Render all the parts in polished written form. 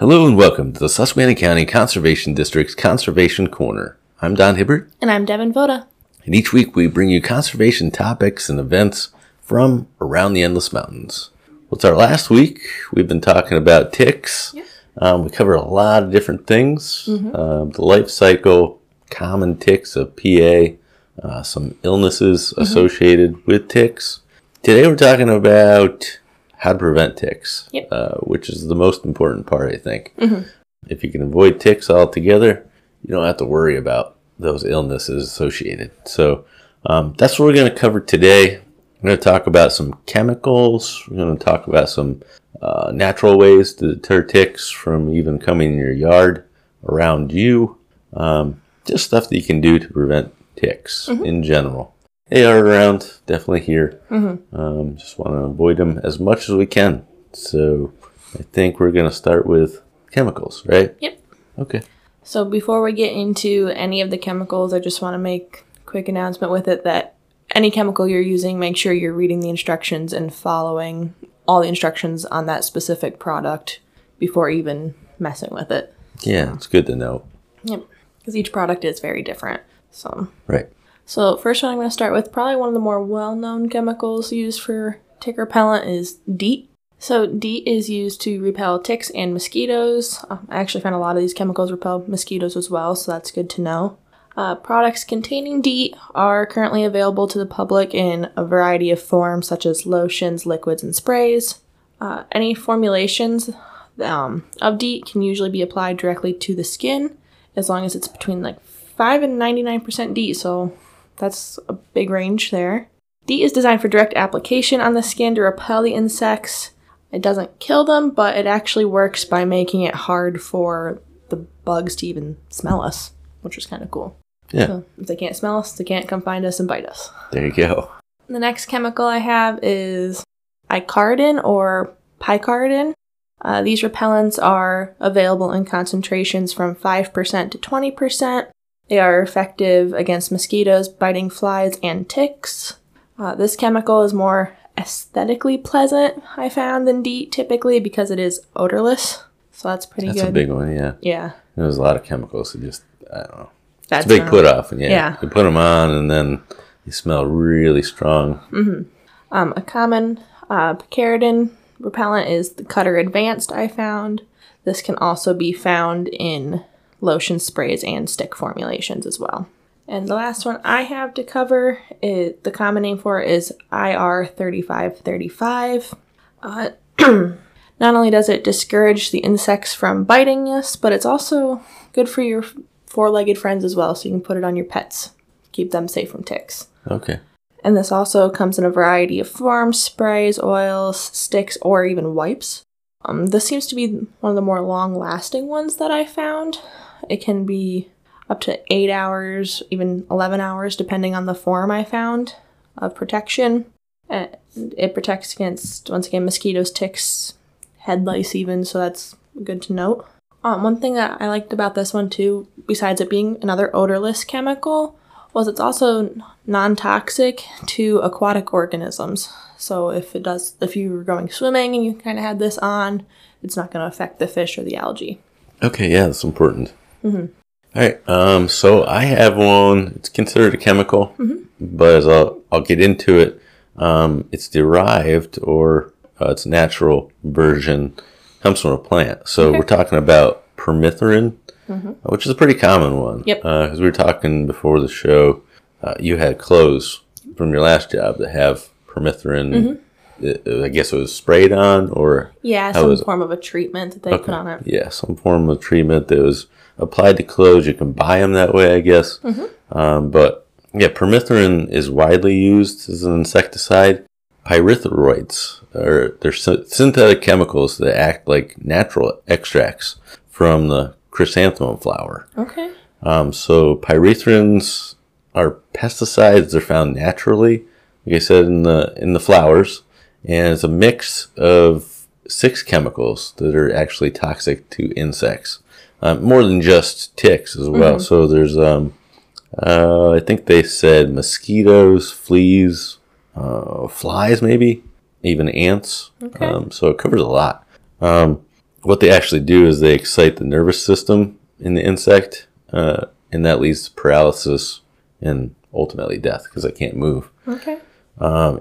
Hello and welcome to the Susquehanna County Conservation District's Conservation Corner. I'm Don Hibbert. And I'm Devin Voda. And each week we bring you conservation topics and events from around the Endless Mountains. Well, it's our last week. We've been talking about ticks. Yeah. We cover a lot of different things. The life cycle, common ticks of PA, some illnesses associated with ticks. Today we're talking about how to prevent ticks, which is the most important part, I think. If you can avoid ticks altogether, you don't have to worry about those illnesses associated. So that's what we're going to cover today. We're going to talk about some chemicals. We're going to talk about some natural ways to deter ticks from even coming in your yard, around you. Just stuff that you can do to prevent ticks in general. They are around, definitely here. Just want to avoid them as much as we can. So I think we're going to start with chemicals, right? Yep. Okay. So before we get into any of the chemicals, I just want to make a quick announcement with it that any chemical you're using, make sure you're reading the instructions and following all the instructions on that specific product before even messing with it. Yeah, it's good to know. Yep. Because each product is very different. So. Right. So first one I'm going to start with, probably one of the more well-known chemicals used for tick repellent is DEET. So DEET is used to repel ticks and mosquitoes. I actually found a lot of these chemicals repel mosquitoes as well, so that's good to know. Products containing DEET are currently available to the public in a variety of forms, such as lotions, liquids, and sprays. Any formulations of DEET can usually be applied directly to the skin, as long as it's between like 5 and 99% DEET, so that's a big range there. DEET is designed for direct application on the skin to repel the insects. It doesn't kill them, but it actually works by making it hard for the bugs to even smell us, which is kind of cool. Yeah. So if they can't smell us, they can't come find us and bite us. There you go. The next chemical I have is icaridin or picaridin. These repellents are available in concentrations from 5% to 20%. They are effective against mosquitoes, biting flies, and ticks. This chemical is more aesthetically pleasant, I found, than DEET typically because it is odorless. So that's pretty good. That's a big one, yeah. Yeah. There's a lot of chemicals that just, I don't know. That's it's a big put-off. Yeah. You put them on and then you smell really strong. A common picaridin repellent is the Cutter Advanced I found. This can also be found in lotion sprays and stick formulations as well. And the last one I have to cover, is the common name for it is IR3535. Not only does it discourage the insects from biting us, but it's also good for your four-legged friends as well, so you can put it on your pets. Keep them safe from ticks. Okay. And this also comes in a variety of forms, sprays, oils, sticks, or even wipes. This seems to be one of the more long-lasting ones that I found. It can be up to 8 hours, even 11 hours, depending on the form I found of protection. And it protects against, once again, mosquitoes, ticks, head lice even, so that's good to note. One thing that I liked about this one, too, besides it being another odorless chemical, was it's also non-toxic to aquatic organisms. So if you were going swimming and you kind of had this on, it's not going to affect the fish or the algae. Okay, yeah, that's important. All right, so I have one. It's considered a chemical, but as I'll get into it, it's derived or its natural version comes from a plant. So we're talking about permethrin. Which is a pretty common one. Because we were talking before the show, you had clothes from your last job that have permethrin. I guess it was sprayed on, or some form of a treatment that they put on it. Yeah, some form of treatment that was applied to clothes. You can buy them that way, I guess. But yeah, permethrin is widely used as an insecticide. Pyrethroids are synthetic chemicals that act like natural extracts from the chrysanthemum flower. So pyrethrins are pesticides. They're found naturally, like I said, in the flowers, and it's a mix of 6 chemicals that are actually toxic to insects, more than just ticks as well. So there's I think they said mosquitoes, fleas, flies, maybe even ants. So it covers a lot. what they actually do is they excite the nervous system in the insect, and that leads to paralysis and ultimately death because they can't move. Okay.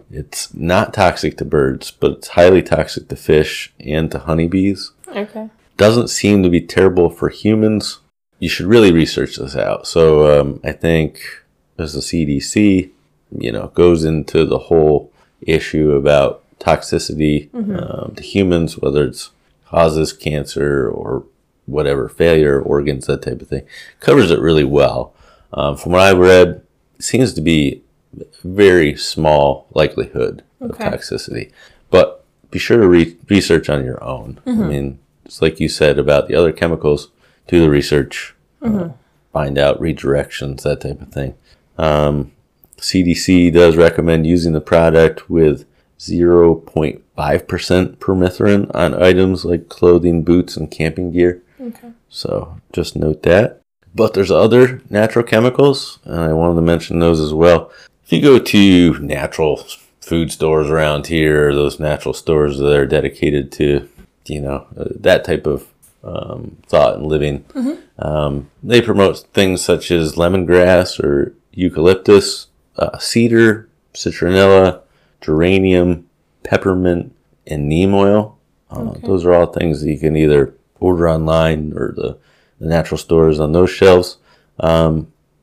It's not toxic to birds, but it's highly toxic to fish and to honeybees. Okay. Doesn't seem to be terrible for humans. You should really research this out. So I think as the CDC, you know, goes into the whole issue about toxicity to humans, whether it's causes cancer or whatever, failure, organs, that type of thing, covers it really well. From what I've read, it seems to be very small likelihood of toxicity. But be sure to research on your own. I mean, just like you said about the other chemicals, do the research, find out, read directions, that type of thing. CDC does recommend using the product with 0.5% permethrin on items like clothing, boots, and camping gear. Okay. So just note that. But there's other natural chemicals, and I wanted to mention those as well. If you go to natural food stores around here, or those natural stores that are dedicated to, you know, that type of thought and living, they promote things such as lemongrass or eucalyptus, cedar, citronella, geranium, peppermint, and neem oil. Those are all things that you can either order online or the natural stores on those shelves.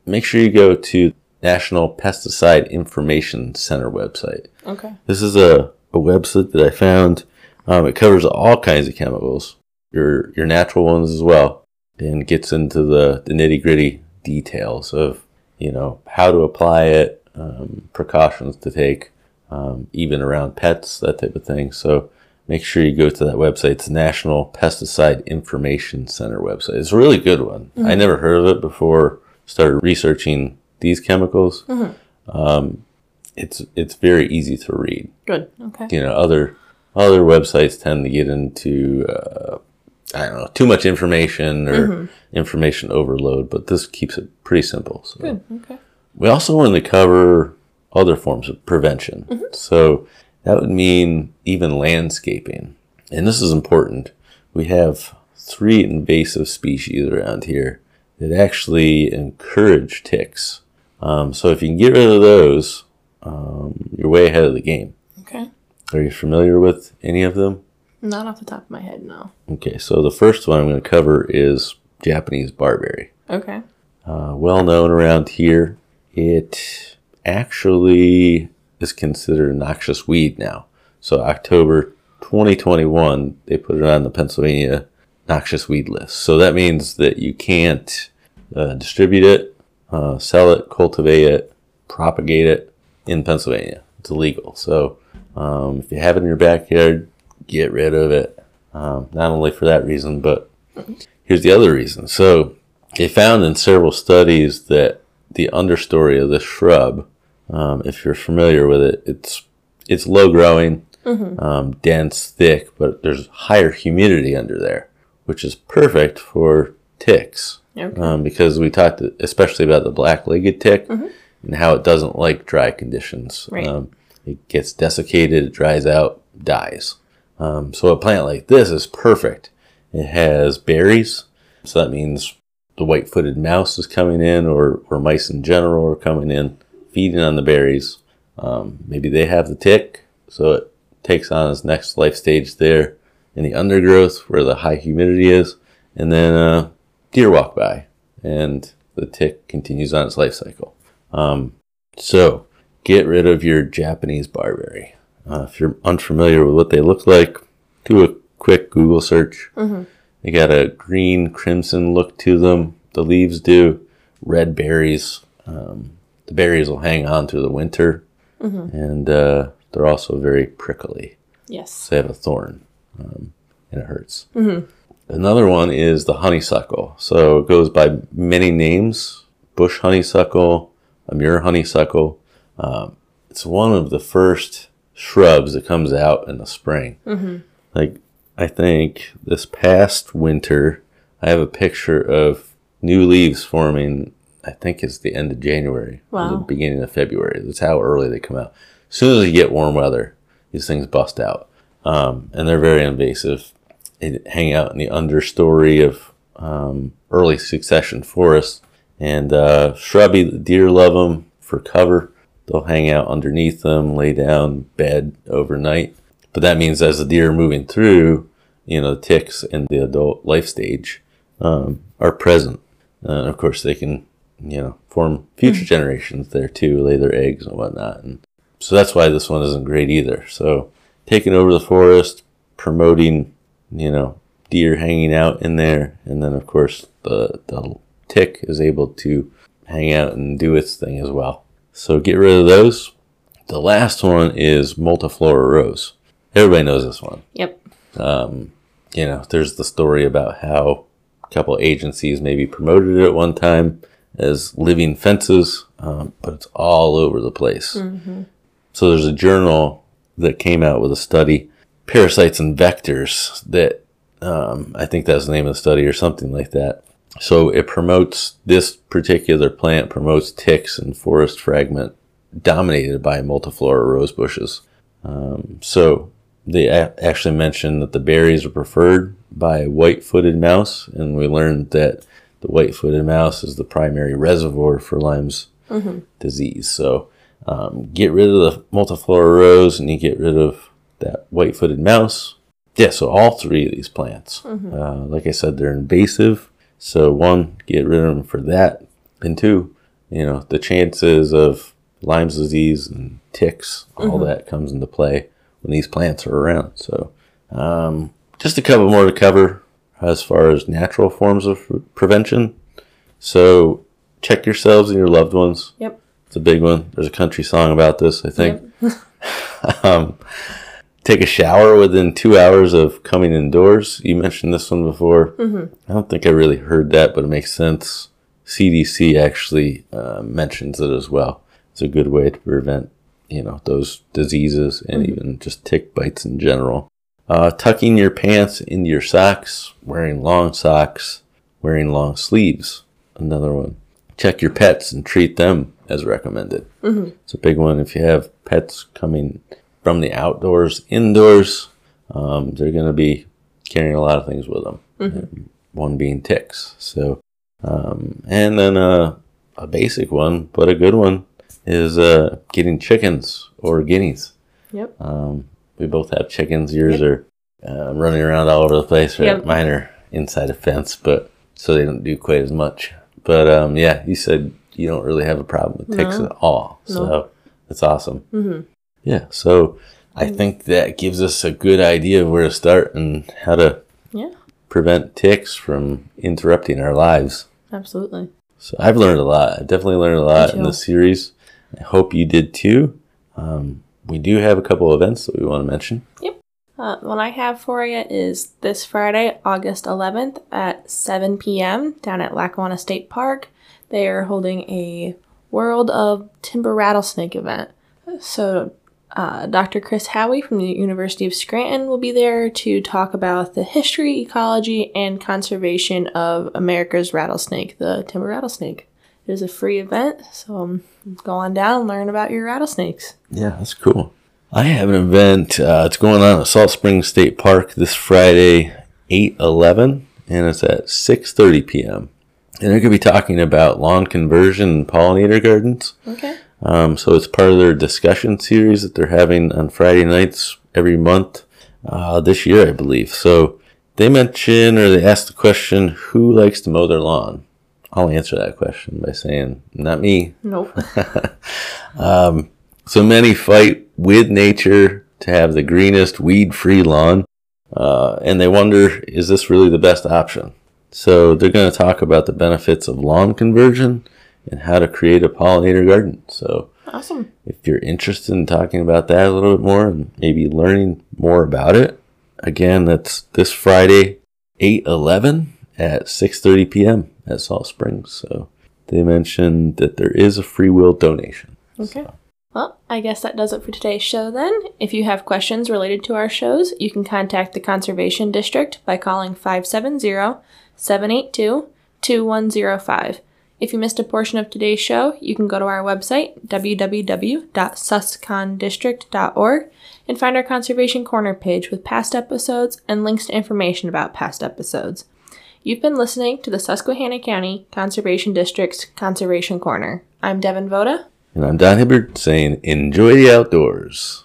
Make sure you go to National Pesticide Information Center website. Okay. This is a website that I found. It covers all kinds of chemicals, your natural ones as well, and gets into the nitty-gritty details of, you know, how to apply it, precautions to take, even around pets, that type of thing. So make sure you go to that website. It's the National Pesticide Information Center website. It's a really good one. I never heard of it before I started researching these chemicals. It's very easy to read. Good. Okay. You know, other websites tend to get into, I don't know, too much information or information overload, but this keeps it pretty simple. So. Good. Okay. We also wanted to cover other forms of prevention. So that would mean even landscaping. And this is important. We have 3 invasive species around here that actually encourage ticks. So if you can get rid of those, you're way ahead of the game. Okay. Are you familiar with any of them? Not off the top of my head, no. Okay, so the first one I'm going to cover is Japanese barberry. Okay. Well known around here. It actually is considered a noxious weed now. So October 2021, they put it on the Pennsylvania noxious weed list. So that means that you can't distribute it, sell it, cultivate it, propagate it in Pennsylvania. It's illegal. So if you have it in your backyard, get rid of it. Not only for that reason, but here's the other reason. So they found in several studies that the understory of the shrub, if you're familiar with it, it's low growing, dense, thick, but there's higher humidity under there, which is perfect for ticks. Okay. Because we talked especially about the black-legged tick and how it doesn't like dry conditions. Right. It gets desiccated, it dries out, dies. So a plant like this is perfect. It has berries, so that means the white-footed mouse is coming in, or mice in general are coming in, feeding on the berries. Maybe they have the tick, so it takes on its next life stage there in the undergrowth where the high humidity is, and then deer walk by, and the tick continues on its life cycle. So get rid of your Japanese barberry. If you're unfamiliar with what they look like, do a quick Google search. They got a green, crimson look to them. The leaves do. Red berries. The berries will hang on through the winter. And they're also very prickly. Yes. So they have a thorn, and it hurts. Another one is the honeysuckle. So it goes by many names. Bush honeysuckle, amur honeysuckle. It's one of the first shrubs that comes out in the spring. Like, I think this past winter, I have a picture of new leaves forming. I think it's the end of January, or the beginning of February. That's how early they come out. As soon as you get warm weather, these things bust out, and they're very invasive. hang out in the understory of early succession forests. And shrubby deer love them for cover. They'll hang out underneath them, lay down, bed overnight. But that means as the deer are moving through, you know, the ticks in the adult life stage are present. And of course, they can, you know, form future generations there too, lay their eggs and whatnot. And so that's why this one isn't great either. So taking over the forest, promoting, you know, deer hanging out in there. And then, of course, the tick is able to hang out and do its thing as well. So get rid of those. The last one is multiflora rose. Everybody knows this one. Yep. You know, there's the story about how a couple of agencies maybe promoted it at one time as living fences, but it's all over the place. Mm-hmm. So there's a journal that came out with a study, Parasites and Vectors, that I think that's the name of the study or something like that. So it promotes, this particular plant promotes ticks and forest fragment dominated by multiflora rose bushes. So they actually mentioned that the berries are preferred by white-footed mouse, and we learned that the white-footed mouse is the primary reservoir for Lyme's disease. So get rid of the multiflora rose and you get rid of that white-footed mouse. Yeah, so all three of these plants. Like I said, they're invasive. So one, get rid of them for that. And two, you know, the chances of Lyme's disease and ticks, all that comes into play when these plants are around. So just a couple more to cover as far as natural forms of prevention. So check yourselves and your loved ones. Yep. It's a big one. There's a country song about this, I think. Yep. Take a shower within 2 hours of coming indoors. You mentioned this one before. I don't think I really heard that, but it makes sense. CDC actually mentions it as well. It's a good way to prevent, you know, those diseases and even just tick bites in general. Tucking your pants into your socks, wearing long socks, wearing long sleeves. Another one. Check your pets and treat them as recommended. It's a big one. If you have pets coming from the outdoors, indoors, they're going to be carrying a lot of things with them. One being ticks. So, and then a basic one, but a good one, is getting chickens or guineas. Yep. We both have chickens. Yours are running around all over the place. Right? Yep. Mine are inside a fence, but so they don't do quite as much. But yeah, you said you don't really have a problem with ticks at all. So that's awesome. Yeah, so I think that gives us a good idea of where to start and how to prevent ticks from interrupting our lives. Absolutely. So I've learned a lot. I've definitely learned a lot in this series. I hope you did too. We do have a couple events that we want to mention. Yep. One I have for you is this Friday, August 11th at 7 p.m. down at Lackawanna State Park. They are holding a World of Timber Rattlesnake event. So Dr. Chris Howey from the University of Scranton will be there to talk about the history, ecology, and conservation of America's rattlesnake, the timber rattlesnake. It is a free event, so go on down and learn about your rattlesnakes. Yeah, that's cool. I have an event. It's going on at Salt Springs State Park this Friday, 8/11, and it's at 6:30 p.m. And they're going to be talking about lawn conversion and pollinator gardens. Okay. So it's part of their discussion series that they're having on Friday nights every month, this year, I believe. So they mention, or they ask the question, who likes to mow their lawn? I'll answer that question by saying, not me. Nope. So many fight with nature to have the greenest weed-free lawn. And they wonder, is this really the best option? So they're going to talk about the benefits of lawn conversion and how to create a pollinator garden. So awesome. If you're interested in talking about that a little bit more and maybe learning more about it, again, that's this Friday, 8/11 at 6:30 p.m. at Salt Springs. So they mentioned that there is a free will donation. Okay. So. Well, I guess that does it for today's show then. If you have questions related to our shows, you can contact the Conservation District by calling 570-782-2105. If you missed a portion of today's show, you can go to our website, www.suscondistrict.org, and find our Conservation Corner page with past episodes and links to information about past episodes. You've been listening to the Susquehanna County Conservation District's Conservation Corner. I'm Devin Voda. And I'm Don Hibbert, saying enjoy the outdoors.